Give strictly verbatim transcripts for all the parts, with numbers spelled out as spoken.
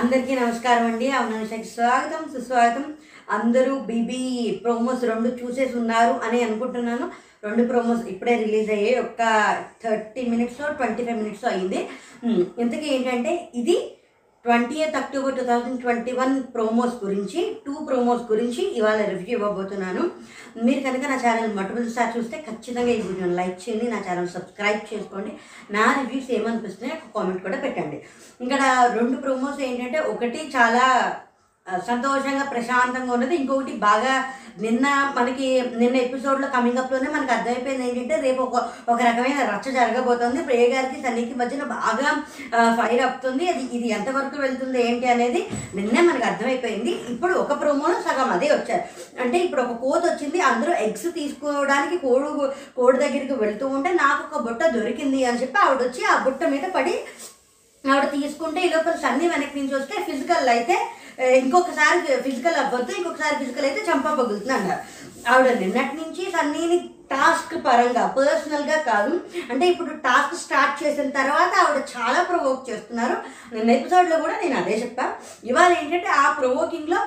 అందరికీ నమస్కారం అండి. అవునానికి స్వాగతం, సుస్వాగతం. అందరూ బీబీ ప్రోమోస్ రెండు చూసేసి ఉన్నారు అని అనుకుంటున్నాను. రెండు ప్రోమోస్ ఇప్పుడే రిలీజ్ అయ్యాయి. ఒక thirty minutes twenty five minutes అయ్యింది. ఇంతకీ ఏంటంటే ఇది twentieth October two thousand twenty one promos గురించి, టూ ప్రోమోస్ గురించి ఇవాళ రివ్యూ ఇవ్వబోతున్నాను. మీరు కనుక నా ఛానల్ మొట్టమొదటిసారి చూస్తే ఖచ్చితంగా ఈ వీడియోని లైక్ చేయండి, నా ఛానల్ సబ్స్క్రైబ్ చేసుకోండి, నా రివ్యూస్ ఏమనిపిస్తున్నాయో ఒక కామెంట్ కూడా పెట్టండి. ఇక్కడ రెండు ప్రోమోస్ ఏంటంటే ఒకటి చాలా సంతోషంగా ప్రశాంతంగా ఉన్నది, ఇంకొకటి బాగా నిన్న మనకి నిన్న ఎపిసోడ్లో కమింగ్ అప్లోనే మనకు అర్థమైపోయింది ఏంటంటే రేపు ఒక ఒక రకమైన రచ్చ జరగబోతుంది. ప్రియ గారికి సన్నీకి మధ్యన బాగా ఫైర్ అవుతుంది. అది ఇది ఎంతవరకు వెళ్తుంది ఏంటి అనేది నిన్నే మనకు అర్థమైపోయింది. ఇప్పుడు ఒక ప్రోమోలో సగం అదే వచ్చారు. అంటే ఇప్పుడు ఒక కోత వచ్చింది, అందరూ ఎగ్స్ తీసుకోవడానికి కోడు కోడి దగ్గరికి వెళుతూ ఉంటే నాకు ఒక బుట్ట దొరికింది అని చెప్పి ఆవిడ వచ్చి ఆ బుట్ట మీద పడి ఆవిడ తీసుకుంటే ఈ లోపల సన్నీ వెనక్కి నుంచి వస్తే ఫిజికల్ అయితే ఇంకొకసారి ఫిజికల్ అవ్వద్దు, ఇంకొకసారి ఫిజికల్ అయితే చంపా పగులుతుంది అన్నారు. ఆవిడ నిన్నటి నుంచి సన్నీని టాస్క్ పరంగా పర్సనల్గా కాదు, అంటే ఇప్పుడు టాస్క్ స్టార్ట్ చేసిన తర్వాత ఆవిడ చాలా ప్రొవోక్ చేస్తున్నారు. నిన్న ఎపిసోడ్లో కూడా నేను అదే చెప్పాను. ఇవాళ ఏంటంటే ఆ ప్రొవోకింగ్లో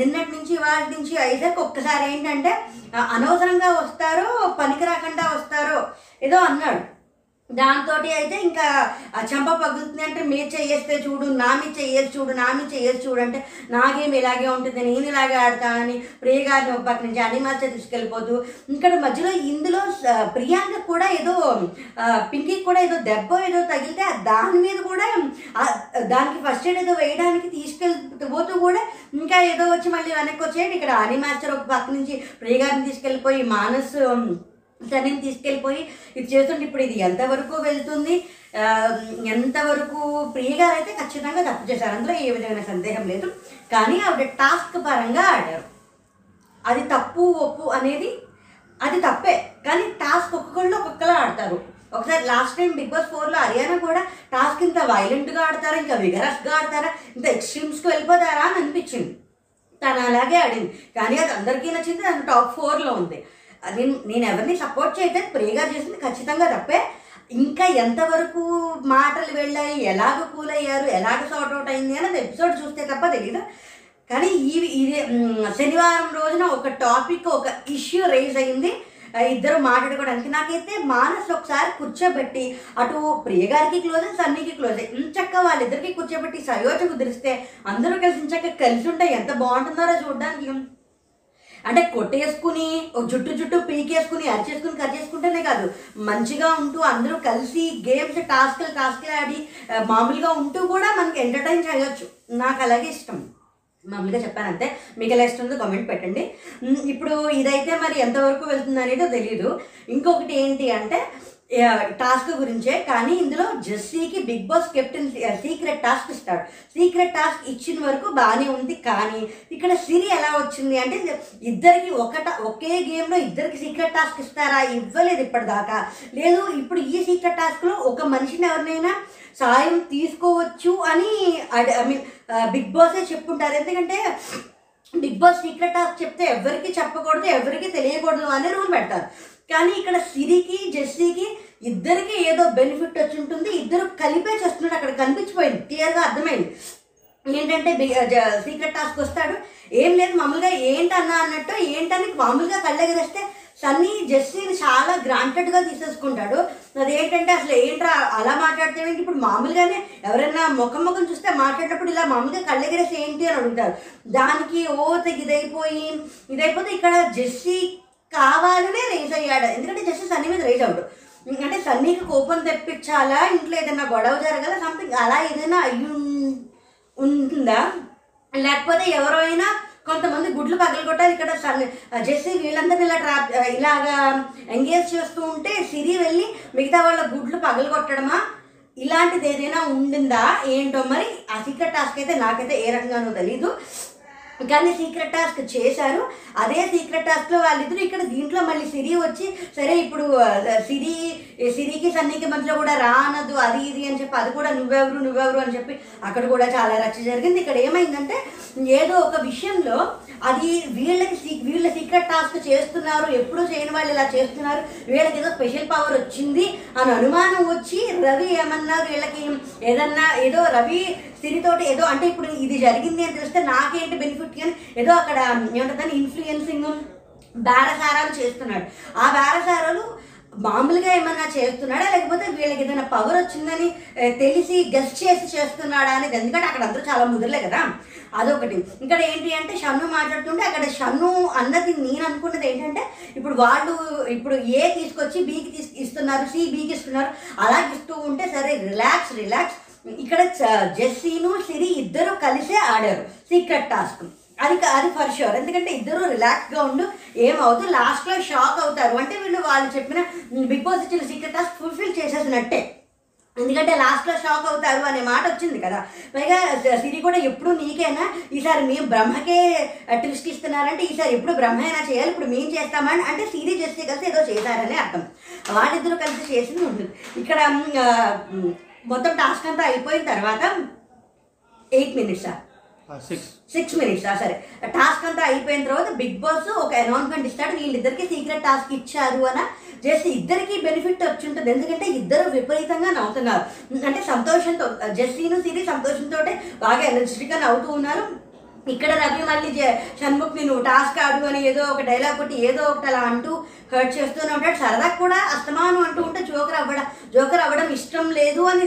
నిన్నటి నుంచి ఇవాళ నుంచి అయితే ఒక్కసారి ఏంటంటే అనవసరంగా వస్తారో పనికి రాకుండా వస్తారో ఏదో అన్నాడు. దాంతో అయితే ఇంకా చెంప పగులుతుంది అంటే మీరు చేస్తే చూడు, నా మీద చేసి చూడు, నా మీద చేసి చూడు అంటే నాకేమి ఇలాగే ఉంటుంది, నేను ఇలాగే ఆడతానని ప్రియ గారిని ఒక పక్క నుంచి అనిమాచ తీసుకెళ్ళిపోతూ ఇక్కడ మధ్యలో ఇందులో ప్రియాంక కూడా ఏదో పింకీ కూడా ఏదో దెబ్బ ఏదో తగిలితే దాని మీద కూడా దానికి ఫస్ట్ ఎయిడ్ ఏదో వేయడానికి తీసుకెళ్ళిపోతూ కూడా ఇంకా ఏదో వచ్చి మళ్ళీ వెనక్కి వచ్చేయండి. ఇక్కడ అనిమాచర్ ఒక పక్క నుంచి ప్రియ గారిని తీసుకెళ్ళిపోయి మానస్ తనని తీసుకెళ్ళిపోయి ఇది చేస్తుంటే ఇప్పుడు ఇది ఎంతవరకు వెళ్తుంది, ఎంతవరకు ప్రియ గారు అయితే ఖచ్చితంగా తప్పు చేశారు, అందులో ఏ విధమైన సందేహం లేదు. కానీ ఆవిడ టాస్క్ పరంగా ఆడారు, అది తప్పు ఒప్పు అనేది అది తప్పే, కానీ టాస్క్ ఒక్కొక్కళ్ళు ఒక్కొక్కలా ఆడతారు. ఒకసారి లాస్ట్ టైం బిగ్ బాస్ ఫోర్లో హర్యానా కూడా టాస్క్ ఇంత వైలెంట్గా ఆడతారా, ఇంకా విగరస్గా ఆడతారా, ఇంత ఎక్స్ట్రీమ్స్కి వెళ్ళిపోతారా అని అనిపించింది. తను అలాగే ఆడింది, కానీ అది అందరికీ నచ్చింది, తను టాప్ ఫోర్లో ఉంది. నేను నేను ఎవరిని సపోర్ట్ చేయలేదు, ప్రియగా చేసింది ఖచ్చితంగా తప్పే. ఇంకా ఎంతవరకు మాటలు వెళ్ళాయి, ఎలాగ కూలయ్యారు, ఎలాగ సార్ట్ అవుట్ అయింది అనేది ఎపిసోడ్ చూస్తే తప్ప తెలియదు. కానీ ఈ ఇది శనివారం రోజున ఒక టాపిక్ ఒక ఇష్యూ రేజ్ అయింది ఇద్దరు మాట్లాడుకోవడానికి. నాకైతే మానస్ ఒకసారి కూర్చోబెట్టి అటు ప్రియ గారికి క్లోజ్ సన్నీకి క్లోజ్ ఇంచక్క వాళ్ళిద్దరికి కూర్చోబెట్టి సయోజ కుదిరిస్తే అందరూ కలిసి ఇంచక్క కలిసి ఉంటే ఎంత బాగుంటుందో చూడడానికి. అంటే కొట్టేసుకుని జుట్టు జుట్టు పీకేసుకుని అరిచేసుకుని కరిచేసుకుంటేనే కాదు, మంచిగా ఉంటూ అందరూ కలిసి గేమ్స్ టాస్క్లు టాస్క్లు ఆడి మామూలుగా ఉంటూ కూడా మనకి ఎంటర్టైన్ చేయొచ్చు. నాకు అలాగే ఇష్టం, మామూలుగా చెప్పాను అంతే. మీకు ఎలా ఇష్టం ఉందో కామెంట్ పెట్టండి. ఇప్పుడు ఇదైతే మరి ఎంతవరకు వెళ్తుంది అనేది తెలియదు. ఇంకొకటి ఏంటి అంటే టాస్క్ గురించే, కానీ ఇందులో జెస్సీకి big boss captain secret task ఇస్తాడు. సీక్రెట్ టాస్క్ ఇచ్చిన వరకు బాగానే ఉంది, కానీ ఇక్కడ సిరి ఎలా వచ్చింది అంటే ఇద్దరికి ఒకట ఒకే గేమ్లో ఇద్దరికి సీక్రెట్ టాస్క్ ఇస్తారా, ఇవ్వలేదు ఇప్పటిదాకా. లేదు ఇప్పుడు ఈ సీక్రెట్ టాస్క్లో ఒక మనిషిని ఎవరినైనా సాయం తీసుకోవచ్చు అని ఐ మీన్ బిగ్ బాసే చెప్పుంటారు. ఎందుకంటే బిగ్ బాస్ సీక్రెట్ టాస్క్ చెప్తే ఎవరికి చెప్పకూడదు, ఎవరికి తెలియకూడదు అనే రూల్ పెడతారు. కానీ ఇక్కడ సిరికి జెస్సీకి ఇద్దరికి ఏదో బెనిఫిట్ వచ్చి ఉంటుంది, ఇద్దరు కలిపే చేస్తున్నట్టు అక్కడ కనిపించిపోయింది, క్లియర్గా అర్థమైంది. ఏంటంటే సీక్రెట్ టాస్క్ వస్తాడు, ఏం లేదు మామూలుగా ఏంటన్నా అన్నట్టు ఏంటని మామూలుగా కళ్ళెగరేస్తే సన్నీ జెస్సీని చాలా గ్రాంటెడ్గా తీసేసుకుంటాడు. అదేంటంటే అసలు ఏంట్రా అలా మాట్లాడితే ఏంటి, ఇప్పుడు మామూలుగానే ఎవరైనా ముఖం ముఖం చూస్తే మాట్లాడేటప్పుడు ఇలా మామూలుగా కళ్ళెగరేసి ఏంటి అని అడుగుతారు. దానికి ఓ ఇదైపోయి ఇదైపోతే ఇక్కడ జెస్సీ కావాలనే రేజ్ అయ్యాడు. ఎందుకంటే జస్ట్ సన్నీ మీద రేజ్ అవుడు, ఎందుకంటే సన్నీకి కోపం తెప్పించాలా, ఇంట్లో ఏదైనా గొడవ జరగాల, సంథింగ్ అలా ఏదైనా అయ్యి ఉంటుందా, లేకపోతే ఎవరైనా కొంతమంది గుడ్లు పగలగొట్టారు. ఇక్కడ సన్నీ జెస్సీ వీళ్ళందరినీ ఇలా ట్రాప్ ఇలాగా ఎంగేజ్ చేస్తూ ఉంటే సిరి వెళ్ళి మిగతా వాళ్ళ గుడ్లు పగలగొట్టడమా, ఇలాంటిది ఏదైనా ఉండిందా ఏంటో మరి ఆ సీక్రెట్ టాస్క్ అయితే నాకైతే ఏ రకంగానో తెలీదు. కానీ సీక్రెట్ టాస్క్ చేశారు. అదే సీక్రెట్ టాస్క్లో వాళ్ళిద్దరు ఇక్కడ దీంట్లో మళ్ళీ సిరి వచ్చి సరే ఇప్పుడు సిరి సిరికి సన్నీకి మధ్యలో కూడా రానదు అది ఇది అని చెప్పి అది కూడా నువ్వెవరు నువ్వెవరు అని చెప్పి అక్కడ కూడా చాలా రచ్చ జరిగింది. ఇక్కడ ఏమైందంటే ఏదో ఒక విషయంలో అది వీళ్ళకి వీళ్ళ సీక్రెట్ టాస్క్ చేస్తున్నారు, ఎప్పుడూ చేయని వాళ్ళు ఇలా చేస్తున్నారు, వీళ్ళకి ఏదో స్పెషల్ పవర్ వచ్చింది అని అనుమానం వచ్చి రవి ఏమన్నారు, వీళ్ళకి ఏదన్నా ఏదో రవి సిరితోటి ఏదో అంటే ఇప్పుడు ఇది జరిగింది అని తెలిస్తే నాకేంటి బెనిఫిట్ కానీ ఏదో అక్కడ ఏమంటుందని ఇన్ఫ్లుయెన్సింగ్ బేరసారాలు చేస్తున్నాడు. ఆ బేరసారాలు మామూలుగా ఏమన్నా చేస్తున్నాడా లేకపోతే వీళ్ళకి ఏదైనా పవర్ వచ్చిందని తెలిసి గెస్ట్ చేసి చేస్తున్నాడా అనేది, ఎందుకంటే అక్కడ అందరూ చాలా ముదిరలే కదా. అదొకటి. ఇక్కడ ఏంటి అంటే షన్ను మాట్లాడుతుంటే అక్కడ షన్ను అన్నది నేను అనుకున్నది ఏంటంటే ఇప్పుడు వాళ్ళు ఇప్పుడు ఏ తీసుకొచ్చి బీకి తీసుకు ఇస్తున్నారు, సి బీకి ఇస్తున్నారు, అలా ఇస్తూ ఉంటే సరే రిలాక్స్ రిలాక్స్. ఇక్కడ జెస్సీను సిరి ఇద్దరు కలిసే ఆడారు సీక్రెట్ టాస్క్, అది అది ఫర్ షూర్. ఎందుకంటే ఇద్దరు రిలాక్స్గా ఉండు ఏమవుతూ లాస్ట్లో షాక్ అవుతారు అంటే వీళ్ళు వాళ్ళు చెప్పిన బిగ్ బాస్ ఇచ్చిన సీక్రెట్ టాస్క్ ఫుల్ఫిల్ చేసేసినట్టే. ఎందుకంటే లాస్ట్లో షాక్ అవుతారు అనే మాట వచ్చింది కదా. పైగా సిరి కూడా ఎప్పుడు నీకేనా ఈసారి మేము బ్రహ్మకే ట్విస్ట్ ఇస్తున్నారంటే ఈసారి ఎప్పుడు బ్రహ్మ అయినా చేయాలి, ఇప్పుడు మేము చేస్తామని అంటే సిరి చేస్తే కలిసి ఏదో చేశారనే అర్థం, వాళ్ళిద్దరూ కలిసి చేసింది ఉంటుంది. ఇక్కడ మొత్తం టాస్క్ అంతా అయిపోయిన తర్వాత ఎయిట్ మినిట్సా సిక్స్ మినిట్స్ సరే టాస్క్ అంతా అయిపోయిన తర్వాత బిగ్ బాస్ ఒక అనౌన్స్మెంట్ ఇస్తాడు, వీళ్ళిద్దరికి సీక్రెట్ టాస్క్ ఇచ్చారు అని. జెస్సీ ఇద్దరికి బెనిఫిట్ వచ్చి ఉంటుంది ఎందుకంటే ఇద్దరు విపరీతంగా నవ్వుతున్నారు అంటే సంతోషంతో, జెస్సీను సిరి సంతోషంతో బాగా ఎనర్జెటిక్గా నవ్వుతూ ఉన్నారు. ఇక్కడ రవి మళ్ళీ షణ్ముఖ్ నేను టాస్క్ ఆడు అని ఏదో ఒక డైలాగ్ ఒకటి ఏదో ఒకటి అలా అంటూ హర్ట్ చేస్తూనే ఉంటాడు. సరదాకు కూడా అస్తమానం అంటూ ఉంటే జోకర్ అవ్వడం జోకర్ అవ్వడం ఇష్టం లేదు అని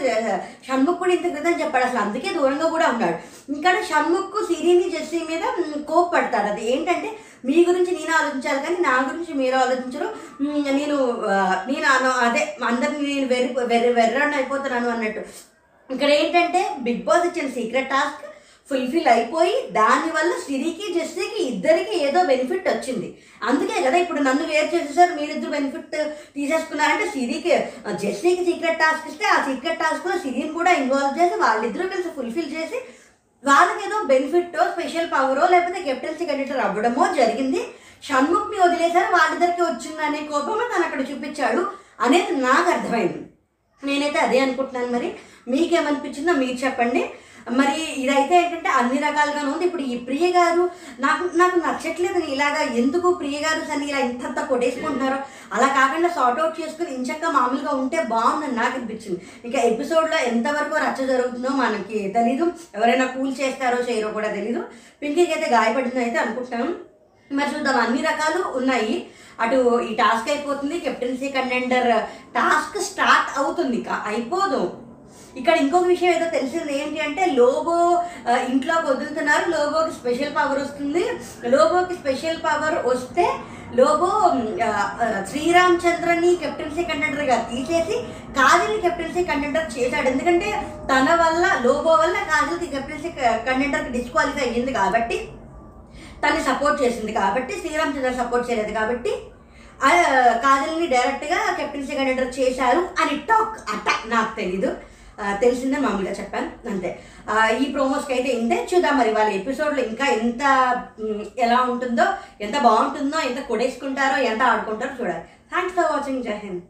షణ్ముఖ్ కూడా ఇంత క్రితం చెప్పాడు, అసలు అందుకే దూరంగా కూడా ఉన్నాడు. ఇంకా షణ్ముఖ్ సిరిని జెస్సీ మీద కోప్పడతాడు, అది ఏంటంటే మీ గురించి నేను ఆలోచించాలి కానీ నా గురించి మీరు ఆలోచించరు, నేను నేను అదే అందరినీ నేను వెర్రి వెర్రి వెర్రని అయిపోతున్నాను అన్నట్టు. ఇక్కడ ఏంటంటే బిగ్ బాస్ ఇచ్చిన సీక్రెట్ టాస్క్ ఫుల్ఫిల్ అయిపోయి దానివల్ల సిరికి జెస్సీకి ఇద్దరికి ఏదో బెనిఫిట్ వచ్చింది, అందుకే కదా ఇప్పుడు నన్ను వేరు చేసేసారు మీరిద్దరు బెనిఫిట్ తీసేసుకున్నారంటే సిరికి జెస్సీకి సీక్రెట్ టాస్క్ ఇస్తే ఆ సీక్రెట్ టాస్క్లో సిరిని కూడా ఇన్వాల్వ్ చేసి వాళ్ళిద్దరూ కలిసి ఫుల్ఫిల్ చేసి వాళ్ళకి ఏదో బెనిఫిట్టో స్పెషల్ పవరో లేకపోతే కెప్టెన్సీ కండక్టర్ అవ్వడమో జరిగింది. షణ్ముఖ్ని వదిలేశారు, వాళ్ళిద్దరికి వచ్చిందనే కోపమే తను అక్కడ చూపించాడు అనేది నాకు అర్థమైంది. నేనైతే అదే అనుకుంటున్నాను, మరి మీకేమనిపించిందో మీరు చెప్పండి. మరి ఇదైతే ఏంటంటే అన్ని రకాలుగానే ఉంది. ఇప్పుడు ఈ ప్రియ గారు నాకు నాకు నచ్చట్లేదు, ఇలాగా ఎందుకు ప్రియ గారు అని ఇలా ఇంతంతా కొట్టేసుకుంటున్నారో అలా కాకుండా సార్ట్అవుట్ చేసుకుని ఇంచక్క మామూలుగా ఉంటే బాగుందని నాకు అనిపించింది. ఇంకా ఎపిసోడ్లో ఎంతవరకు రచ్చ జరుగుతుందో మనకి తెలీదు, ఎవరైనా కూల్ చేస్తారో చేయరో కూడా తెలీదు. పింకీకి అయితే గాయపడింది అయితే అనుకుంటాను, మరి చూద్దాం. అన్ని రకాలు ఉన్నాయి, అటు ఈ టాస్క్ అయిపోతుంది, కెప్టెన్సీ కంటెండర్ టాస్క్ స్టార్ట్ అవుతుంది, ఇక అయిపోదు. ఇక్కడ ఇంకొక విషయం ఏదో తెలిసింది ఏంటి అంటే లోబో ఇంట్లోకి వదులుతున్నారు, లోబోకి స్పెషల్ పవర్ వస్తుంది, లోబోకి స్పెషల్ పవర్ వస్తే లోబో శ్రీరామ్ చంద్రని కెప్టెన్సీ కంటెండర్గా తీసేసి కాజల్ని కెప్టెన్సీ కంటెండర్ చేశాడు. ఎందుకంటే తన వల్ల లోబో వల్ల కాజల్కి కెప్టెన్సీ కంటెండర్కి డిస్క్వాలిఫై అయ్యింది కాబట్టి తను సపోర్ట్ చేసింది కాబట్టి శ్రీరామ్ చంద్ర సపోర్ట్ చేయలేదు కాబట్టి కాజల్ని డైరెక్ట్గా కెప్టెన్సీ కంటెండర్ చేశారు అని టాక్ అట నాకు తెలీదు, తెలిసిందే మామూలుగా చెప్పాను అంతే. ఈ ప్రోమోస్కి అయితే ఇంతే, చూద్దాం మరి వాళ్ళ ఎపిసోడ్లో ఇంకా ఎంత ఎలా ఉంటుందో, ఎంత బాగుంటుందో, ఎంత కొడేసుకుంటారో, ఎంత ఆడుకుంటారో చూడాలి. థ్యాంక్స్ ఫర్ వాచింగ్, జై హింద్.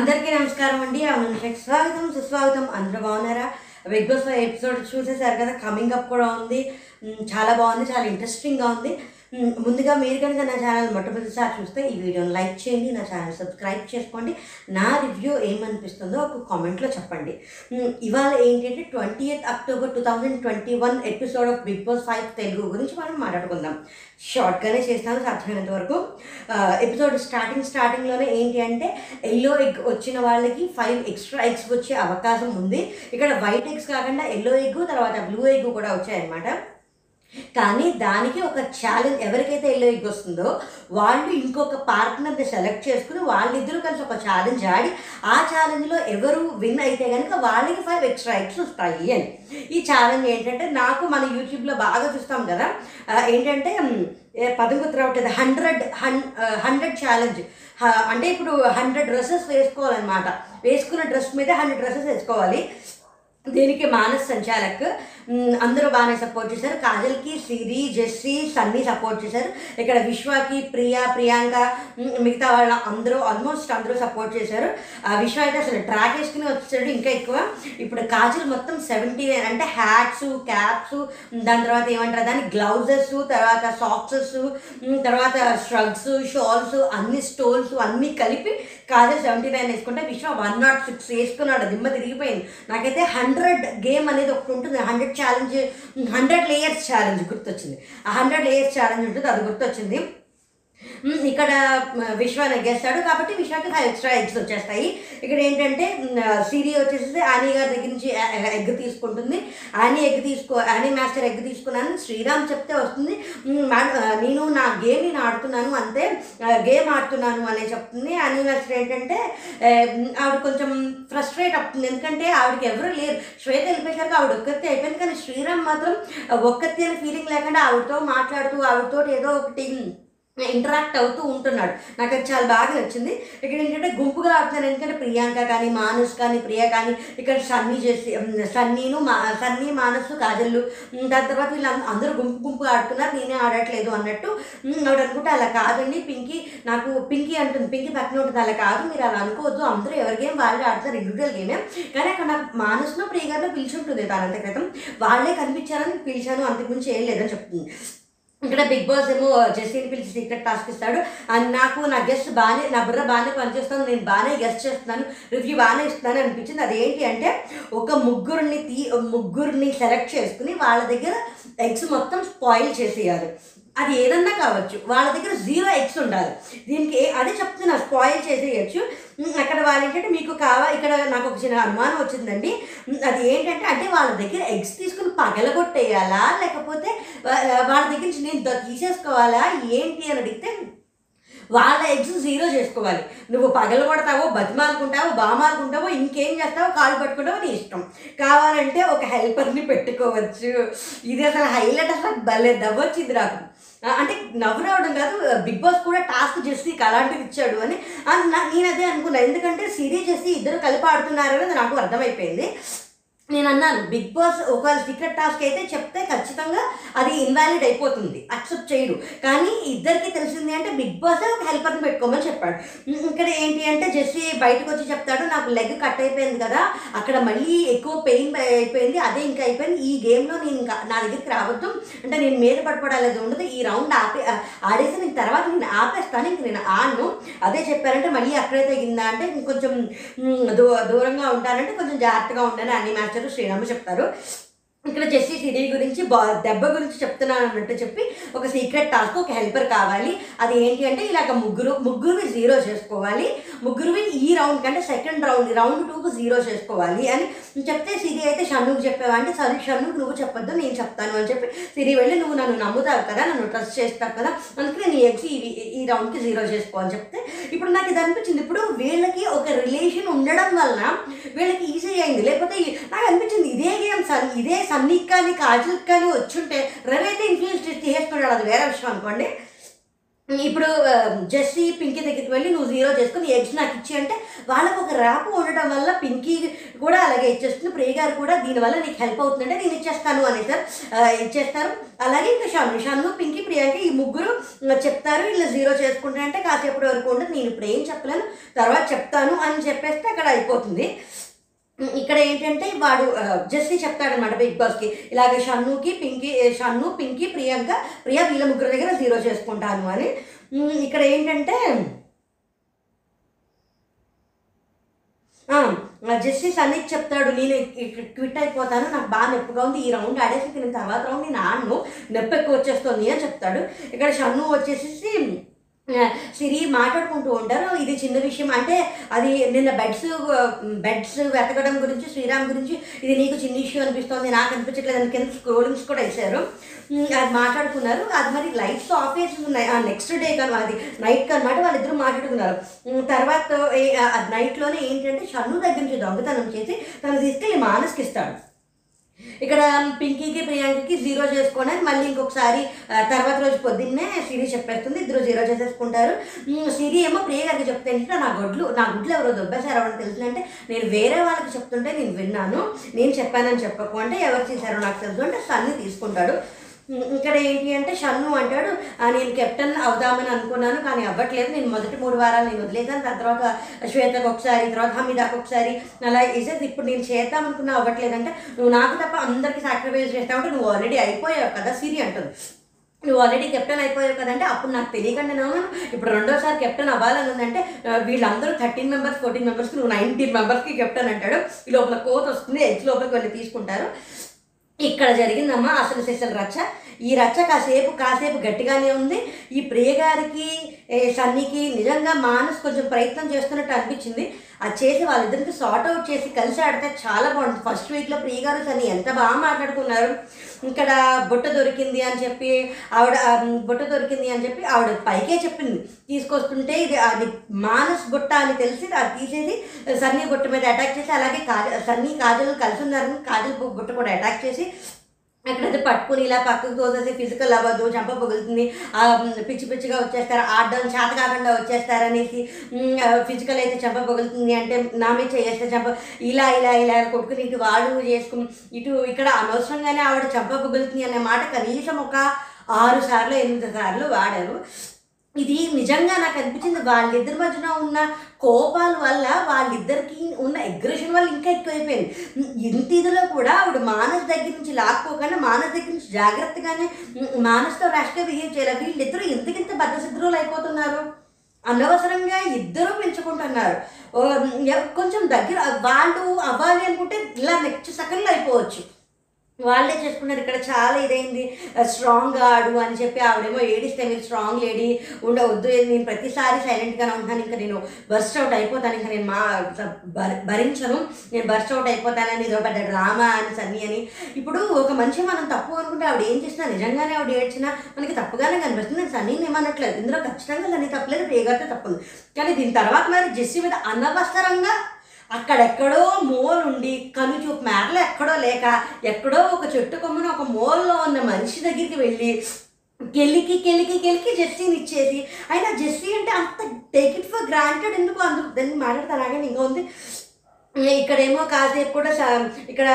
అందరికీ నమస్కారం అండి, అమన్ స్వాగతం సుస్వాగతం. అందరూ బాగున్నారా? బిగ్ బాస్ ఎపిసోడ్ చూసేసారు కదా, కమింగ్ అప్ కూడా ఉంది, చాలా బాగుంది, చాలా ఇంట్రెస్టింగ్గా ఉంది. ముందుగా మీరు కనుక నా ఛానల్ మొట్టమొదటిసారి చూస్తే ఈ వీడియోని లైక్ చేయండి, నా ఛానల్ సబ్స్క్రైబ్ చేసుకోండి, నా రివ్యూ ఏమనిపిస్తుందో ఒక కామెంట్లో చెప్పండి. ఇవాళ ఏంటంటే twenty eighth October two thousand twenty one episode of big Boss five Telugu గురించి మనం మాట్లాడుకుందాం. షార్ట్గానే చేస్తాను సాధ్యమైనంత వరకు. ఎపిసోడ్ స్టార్టింగ్ స్టార్టింగ్లోనే ఏంటి అంటే ఎల్లో ఎగ్ వచ్చిన వాళ్ళకి ఫైవ్ ఎక్స్ట్రా ఎగ్స్ వచ్చే అవకాశం ఉంది. ఇక్కడ వైట్ ఎగ్స్ కాకుండా ఎల్లో ఎగ్ తర్వాత బ్లూ ఎగ్ కూడా వచ్చాయన్నమాట. కానీ దానికి ఒక ఛాలెంజ్, ఎవరికైతే ఎల్లో ఎగ్ వస్తుందో వాళ్ళు ఇంకొక పార్ట్నర్ని సెలెక్ట్ చేసుకుని వాళ్ళిద్దరూ కలిసి ఒక ఛాలెంజ్ ఆడి ఆ ఛాలెంజ్లో ఎవరు విన్ అయితే కనుక వాళ్ళకి ఫైవ్ ఎక్స్ట్రా ఎగ్స్ వస్తాయి అని. ఈ ఛాలెంజ్ ఏంటంటే నాకు మన యూట్యూబ్లో బాగా చూస్తాం కదా ఏంటంటే పదం గుర్తురావట్లేదు, హండ్రెడ్ హన్ హండ్రెడ్ ఛాలెంజ్ అంటే ఇప్పుడు హండ్రెడ్ డ్రెస్సెస్ వేసుకోవాలన్నమాట, వేసుకున్న డ్రెస్ మీద హండ్రెడ్ డ్రెస్సెస్ వేసుకోవాలి. దీనికి మానస్ సంచాలక్ అందరూ బాగానే సపోర్ట్ చేశారు. కాజల్కి సిరి, జెస్సీ, సన్నీ సపోర్ట్ చేశారు. ఇక్కడ విశ్వాకి ప్రియా, ప్రియాంక, మిగతా వాళ్ళ అందరూ ఆల్మోస్ట్ అందరూ సపోర్ట్ చేశారు. విశ్వ అయితే అసలు ట్రాక్ వేసుకుని వచ్చాడు ఇంకా ఎక్కువ. ఇప్పుడు కాజల్ మొత్తం సెవెంటీ నైన్ అంటే హ్యాట్స్, క్యాప్స్, దాని తర్వాత ఏమంటారు దాని గ్లౌజెస్, తర్వాత సాక్సెస్, తర్వాత స్ట్రగ్స్, షాల్స్, అన్ని స్టోల్స్ అన్నీ కలిపి కాజల్ సెవెంటీ నైన్ వేసుకుంటే విశ్వ వన్ నాట్ సిక్స్ వేసుకున్నాడు. దిమ్మ తిరిగిపోయింది. నాకైతే హండ్రెడ్ గేమ్ అనేది ఒకటి ఉంటుంది, hundred challenge, hundred layers challenge గుర్తొచ్చింది. ఆ హండ్రెడ్ లేయర్స్ ఛాలెంజ్ ఉంటుంది, అది గుర్తొచ్చింది. ఇక్కడ విశ్వ నెగ్గేస్తాడు కాబట్టి విశ్వాకి ఫైవ్ ఎక్స్ట్రా ఎగ్స్ వచ్చేస్తాయి. ఇక్కడ ఏంటంటే సిరి వచ్చేసి ఆనీ గారి దగ్గర నుంచి ఎగ్ తీసుకుంటుంది. ఆనీ ఎగ్ తీసుకో ఆనీ మాస్టర్ ఎగ్ తీసుకున్నాను శ్రీరామ్ చెప్తే వస్తుంది. నేను నా గేమ్ నేను ఆడుతున్నాను అంతే, గేమ్ ఆడుతున్నాను అనే చెప్తుంది. ఆనీ మాస్టర్ ఏంటంటే ఆవిడ కొంచెం ఫ్రస్ట్రేట్ అవుతుంది, ఎందుకంటే ఆవిడకి ఎవరు లేరు. శ్వేత వెళ్ళిపోయేసరికి ఆవిడ ఒక్కరితే అయిపోయింది, కానీ శ్రీరామ్ మాత్రం ఒక్కరితే అనే ఫీలింగ్ లేకుండా ఆవిడతో మాట్లాడుతూ ఆవిడతో ఏదో ఒకటి ఇంటరాక్ట్ అవుతూ ఉంటున్నాడు. నాకు అది చాలా బాగా నచ్చింది. ఇక్కడ ఏంటంటే గుంపుగా ఆడుతున్నాను, ఎందుకంటే ప్రియాంక కానీ మానస్ కానీ ప్రియా కానీ ఇక్కడ సన్నీ చేసి సన్నీను మా సన్నీ మానసు కాజల్లు దాని తర్వాత వీళ్ళు అందరూ గుంపు గుంపు ఆడుతున్నారు, నేనే ఆడట్లేదు అన్నట్టు ఆవిడ అనుకుంటే. అలా కాదండి పింకీ, నాకు పింకీ అంటుంది, పింకీ పక్కన ఉంటుంది. అలా కాదు, మీరు అలా అనుకోవద్దు, అందరూ ఎవరి గేమ్ వాళ్ళు ఆడుతున్నారు, ఇండివిజువల్ గేమే. కానీ అక్కడ నాకు మానసులో ప్రియగారిలో పిలిచి ఉంటుంది, తనంత క్రితం వాళ్ళే కనిపించారని పిలిచాను, అంతకుముంచి ఏం లేదని చెప్తుంది. ఇక్కడ బిగ్ బాస్ ఏమో జెస్సీని పిలిచి సీక్రెట్ టాస్క్ ఇస్తాడు. అండ్ నాకు నా గెస్ట్ బాగానే, నా బుర్ర బాగానే పనిచేస్తాను, నేను బాగానే గెస్ట్ చేస్తున్నాను, రివ్యూ బాగానే ఇస్తున్నాను అనిపించింది. అదేంటి అంటే ఒక ముగ్గురిని తీ ముగ్గురిని సెలెక్ట్ చేసుకుని వాళ్ళ దగ్గర ఎగ్స్ మొత్తం స్పాయిల్ చేసేయాలి. అది ఏదన్నా కావచ్చు, వాళ్ళ దగ్గర జీరో ఎగ్స్ ఉండాలి. దీనికి అదే చెప్తున్నా, స్పాయిల్ చేసేయచ్చు. అక్కడ వాళ్ళు ఏంటంటే మీకు కావా, ఇక్కడ నాకు ఒక చిన్న అనుమానం వచ్చిందండి. అది ఏంటంటే అంటే వాళ్ళ దగ్గర ఎగ్స్ తీసుకుని పగలగొట్టేయాలా, లేకపోతే వాళ్ళ దగ్గర నుంచి నేను తీసేసుకోవాలా ఏంటి అని అడిగితే, వాళ్ళ ఎగ్స్ జీరో చేసుకోవాలి. నువ్వు పగలు కొడతావో, బతిమాలుకుంటావో, బామాలుకుంటావో, ఇంకేం చేస్తావో, కాలు పట్టుకుంటావో నీ ఇష్టం. కావాలంటే ఒక హెల్పర్ని పెట్టుకోవచ్చు. ఇది అసలు హైలైట్, అసలు భలే దవ్వొచ్చింది నాకు. అంటే నవ్వు రావడం కాదు, బిగ్ బాస్ కూడా టాస్క్ జెస్సీకి అలాంటివి ఇచ్చాడు అని నేను అదే అనుకున్నాను. ఎందుకంటే సిరి జెస్సీ ఇద్దరు కలిపి ఆడుతున్నారు అనేది నాకు అర్థమైపోయింది. నేను అన్నాను, బిగ్ బాస్ ఒకవేళ సీక్రెట్ టాస్క్ అయితే చెప్తే ఖచ్చితంగా అది ఇన్వాలిడ్ అయిపోతుంది, అక్సెప్ట్ చేయడు. కానీ ఇద్దరికి తెలిసింది అంటే బిగ్ బాస్ ఒక హెల్పర్ని పెట్టుకోమని చెప్పాడు. ఇక్కడ ఏంటి అంటే జెస్సీ బయటకు వచ్చి చెప్తాడు, నాకు లెగ్ కట్ అయిపోయింది కదా, అక్కడ మళ్ళీ ఎక్కువ పెయిన్ అయిపోయింది, అదే ఇంకా అయిపోయింది, ఈ గేమ్లో నేను ఇంకా నా దగ్గరికి రావద్దు, అంటే నేను మీద పడిపోవడాలేదు ఉండదు, ఈ రౌండ్ ఆపే ఆడేసి నేను తర్వాత నేను ఆపేస్తాను, ఇంక నేను ఆను అదే చెప్పారంటే మళ్ళీ అక్కడే తగిందా అంటే ఇంకొంచెం దూ దూరంగా ఉంటానంటే కొంచెం జాగ్రత్తగా ఉంటాను అన్ని మ్యాచ్ శ్రీరామ చెప్తారు. ఇక్కడ జెస్సీ సిరి గురించి బా దెబ్బ గురించి చెప్తున్నాను అన్నట్టు చెప్పి ఒక సీక్రెట్ టాస్క్ ఒక హెల్పర్ కావాలి. అది ఏంటి అంటే ఇలాగ ముగ్గురు ముగ్గురువి జీరో చేసుకోవాలి, ముగ్గురువి ఈ రౌండ్ కంటే సెకండ్ రౌండ్ రౌండ్ టూకు జీరో చేసుకోవాలి అని చెప్తే, సిరి అయితే షన్నుకు చెప్పావా అంటే సరే షన్నుకు నువ్వు చెప్పొద్దు నేను చెప్తాను అని చెప్పి సిరి వెళ్ళి, నువ్వు నన్ను నమ్ముతావు కదా, నన్ను ట్రస్ట్ చేస్తావు కదా, అందుకే నేను ఎగ్స్ ఈ ఈ రౌండ్కి జీరో చేసుకో అని చెప్తే, ఇప్పుడు నాకు ఇది అనిపించింది, ఇప్పుడు వీళ్ళకి ఒక రిలేషన్ ఉండడం వలన వీళ్ళకి ఈజీ అయింది. లేకపోతే నాకు అనిపించింది ఇదే గేమ్ సార్ ఇదే సన్నీకి కానీ కాజల్కి కానీ వచ్చుంటే రవి అయితే ఇన్ఫ్లుయెన్స్ చేసుకున్నాడు, అది వేరే విషయం అనుకోండి. ఇప్పుడు జెస్సీ పింకీ దగ్గరికి వెళ్ళి నువ్వు జీరో చేసుకుని ఎగ్స్ నాకు ఇచ్చి అంటే వాళ్ళకు ఒక ర్యాప్ ఉండటం వల్ల పింకీ కూడా అలాగే ఇచ్చేస్తుంది, ప్రియ గారు కూడా దీనివల్ల నీకు హెల్ప్ అవుతుందంటే నేను ఇచ్చేస్తాను అని సార్ ఇచ్చేస్తారు. అలాగే ఇంకా షాను షాను పింకీ ప్రియాంక ఈ ముగ్గురు చెప్తారు, ఇలా జీరో చేసుకుంటారంటే కాసేపటి వరకు ఉండదు, నేను ఇప్పుడు ఏం చెప్పలేను తర్వాత చెప్తాను అని చెప్పేస్తే అక్కడ అయిపోతుంది. ఇక్కడ ఏంటంటే వాడు జెస్సీ చెప్తాడనమాట బిగ్ బాస్కి, ఇలాగే షన్నుకి పింకీ షన్ను పింకీ ప్రియాంక ప్రియా వీళ్ళ ముగ్గురు దగ్గర జీరో చేసుకుంటాను అని. ఇక్కడ ఏంటంటే జెస్సీ సన్నీకి చెప్తాడు, నేను క్విట్ అయిపోతాను, నాకు బాగా నొప్పిగా ఉంది, ఈ రౌండ్ ఆడేసి తిన్న తర్వాత రౌండ్ నేను ఆడను, నొప్పి ఎక్కువ వచ్చేస్తుంది అని చెప్తాడు. ఇక్కడ షన్ను వచ్చేసి సిరి మాట్లాడుకుంటూ ఉంటారు, ఇది చిన్న విషయం అంటే అది నిన్న బెడ్స్ బెడ్స్ వెతకడం గురించి శ్రీరామ్ గురించి, ఇది నీకు చిన్న ఇష్యూ అనిపిస్తుంది, నాకు అనిపించట్లేదు అని కింద స్క్రోలింగ్స్ కూడా వేశారు, అది మాట్లాడుకున్నారు. అది మరి లైట్స్ ఆఫ్ చేసి నెక్స్ట్ డే కను అది నైట్కి అనమాట వాళ్ళిద్దరూ మాట్లాడుకున్నారు. తర్వాత నైట్లోనే ఏంటంటే షన్ను దగ్గర నుంచి దొంగతనం చేసి తను తీసుకెళ్ళి మానస్కి ఇస్తాడు. ఇక్కడ పింకీకి ప్రియాంకకి జీరో చేసుకోవడం మళ్ళీ ఇంకొకసారి తర్వాత రోజు పొద్దున్నే సిరి చెప్పేస్తుంది. ఇద్దరు జీరో చేసేసుకుంటారు. సిరి ఏమో ప్రియ గారికి చెప్తే ఏంటంటే నా గొడ్లు నా గుడ్లు ఎవరో దొబ్బేశారు ఎవరైనా తెలుసులంటే నేను వేరే వాళ్ళకి చెప్తుంటే నేను విన్నాను నేను చెప్పానని చెప్పకు అంటే ఎవరు చేశారో నాకు తెలుసు అంటే సన్ని తీసుకుంటాడు. ఇక్కడ ఏంటి అంటే షన్ను అంటాడు నేను కెప్టెన్ అవుదామని అనుకున్నాను కానీ అవ్వట్లేదు, నేను మొదటి మూడు వారాలు నేను వదిలేసాను, దాని తర్వాత శ్వేతకు ఒకసారి తర్వాత హమీదాకు ఒకసారి అలా వేసేది, ఇప్పుడు నేను చేద్దాం అనుకున్నా అవ్వట్లేదంటే నువ్వు నాకు తప్ప అందరికీ సాక్రిఫైస్ చేస్తావు, నువ్వు ఆల్రెడీ అయిపోయావు కదా సిరి అంటుంది. నువ్వు ఆల్రెడీ కెప్టెన్ అయిపోయావు కదంటే అప్పుడు నాకు తెలియకుండా నేను ఇప్పుడు రెండోసారి కెప్టెన్ అవ్వాలని ఉందంటే వీళ్ళందరూ థర్టీన్ మెంబర్స్ ఫోర్టీన్ మెంబర్స్కి నువ్వు నైన్టీన్ మెంబర్స్కి కెప్టెన్ అంటాడు. ఈ లోపల కోత వస్తుంది, ఎడ్జ్ లోపలికి వెళ్ళి తీసుకుంటారు. ఇక్కడ జరిగిందమ్మా అసలు సిసలు రచ్చ. ఈ రచ్చ కాసేపు కాసేపు గట్టిగానే ఉంది. ఈ ప్రియ గారికి సన్నీకి నిజంగా మానస్ కొంచెం ప్రయత్నం చేస్తున్నట్టు అనిపించింది. అది చేసి వాళ్ళిద్దరికి సార్ట్ అవుట్ చేసి కలిసి ఆడితే చాలా బాగుంటుంది. ఫస్ట్ వీక్లో ప్రియ గారు సన్నీ ఎంత బాగా మాట్లాడుకున్నారు. ఇక్కడ బుట్ట దొరికింది అని చెప్పి ఆవిడ బుట్ట దొరికింది అని చెప్పి ఆవిడ పైకే చెప్పింది తీసుకొస్తుంటే ఇది అది మానస్ బుట్ట అని తెలిసి అది తీసేసి సన్నీ బుట్ట మీద అటాక్ చేసి అలాగే కాజల్ సన్నీ కాజల్ కలిసి ఉన్నారు కాజల్ బుట్ట కూడా అటాక్ చేసి అక్కడైతే పట్టుకుని ఇలా పక్కకు తోసేసి ఫిజికల్ అవ్వదు చంప పగులుతుంది పిచ్చి పిచ్చిగా వచ్చేస్తారు ఆడడం చేత కాకుండా వచ్చేస్తారనేసి ఫిజికల్ అయితే చంప పగులుతుంది అంటే నా మీద చేస్తే చంప ఇలా ఇలా ఇలా కొట్టుకుని ఇటు వాళ్ళు చేసుకుని ఇటు ఇక్కడ అనవసరంగానే ఆవిడ చంప పగులుతుంది అనే మాట కనీసం ఒక ఆరు సార్లు ఎనిమిది సార్లు వాడారు. ఇది నిజంగా నాకు అనిపించింది వాళ్ళిద్దరి మధ్యన ఉన్న కోపాల వల్ల వాళ్ళిద్దరికి ఉన్న అగ్రెషన్ వల్ల ఇంకా ఎక్కువైపోయింది. ఇంత ఇదిలో కూడా ఆవిడ మానస్ దగ్గర నుంచి లాక్కోకుండా మానస్ దగ్గర నుంచి జాగ్రత్తగానే మానస్తో ర్యాష్గా బిహేవ్ చేయాలి. వీళ్ళిద్దరూ ఎందుకింత బద్దసిద్ధులు అయిపోతున్నారు, అనవసరంగా ఇద్దరూ పెంచుకుంటున్నారు. కొంచెం దగ్గర వాళ్ళు అవ్వాలి అనుకుంటే ఇలా నెక్స్ట్ సెకండ్లో అయిపోవచ్చు, వాళ్ళే చేసుకున్నారు. ఇక్కడ చాలా ఇదైంది స్ట్రాంగ్ ఆడు అని చెప్పి ఆవిడేమో ఏడిస్తే మీరు స్ట్రాంగ్ లేడీ ఉండవద్దు, నేను ప్రతిసారి సైలెంట్గానే ఉంటాను, ఇంకా నేను బర్స్ట్ అవుట్ అయిపోతాను, ఇంకా నేను మా భరించను, నేను బర్స్ట్ అవుట్ అయిపోతానని ఇది ఒక పెద్ద డ్రామా అని సన్నీ అని. ఇప్పుడు ఒక మనిషి మనం తప్పు అనుకుంటే ఆవిడ ఏం చేసినా నిజంగానే ఆవిడ ఏడ్చినా మనకి తప్పుగానే కనిపిస్తుంది. సన్నీని ఏమనట్లేదు, ఇందులో ఖచ్చితంగా సన్నీ తప్పలేదు, ప్రియగారితో తప్పదు. కానీ దీని తర్వాత మరి జెస్సీ మీద అనవసరంగా అక్కడెక్కడో మోలుండి కనుచూపు మేరలో ఎక్కడో లేక ఎక్కడో ఒక చెట్టు కొమ్మను ఒక మోల్లో ఉన్న మనిషి దగ్గరికి వెళ్ళి గెలికి గెలికి గెలికి జెస్సీని ఇచ్చేది. అయినా జెస్సీ అంటే అంత టేక్ ఇట్ ఫర్ గ్రాంటెడ్ ఎందుకు అందుకు దాన్ని మాట్లాడతాను. ఇంకా ఉంది ఇక్కడేమో కాసేపు కూడా ఇక్కడ